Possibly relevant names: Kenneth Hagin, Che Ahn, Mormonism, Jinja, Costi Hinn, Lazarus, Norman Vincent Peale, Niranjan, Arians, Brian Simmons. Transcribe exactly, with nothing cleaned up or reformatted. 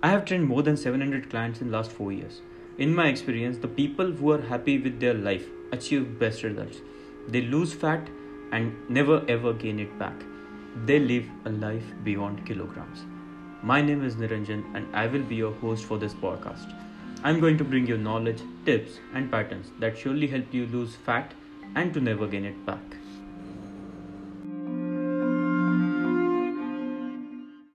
I have trained more than seven hundred clients in the last four years. In my experience, the people who are happy with their life achieve best results. They lose fat and never ever gain it back. They live a life beyond kilograms. My name is Niranjan and I will be your host for this podcast. I'm going to bring you knowledge, tips and patterns that surely help you lose fat and to never gain it back.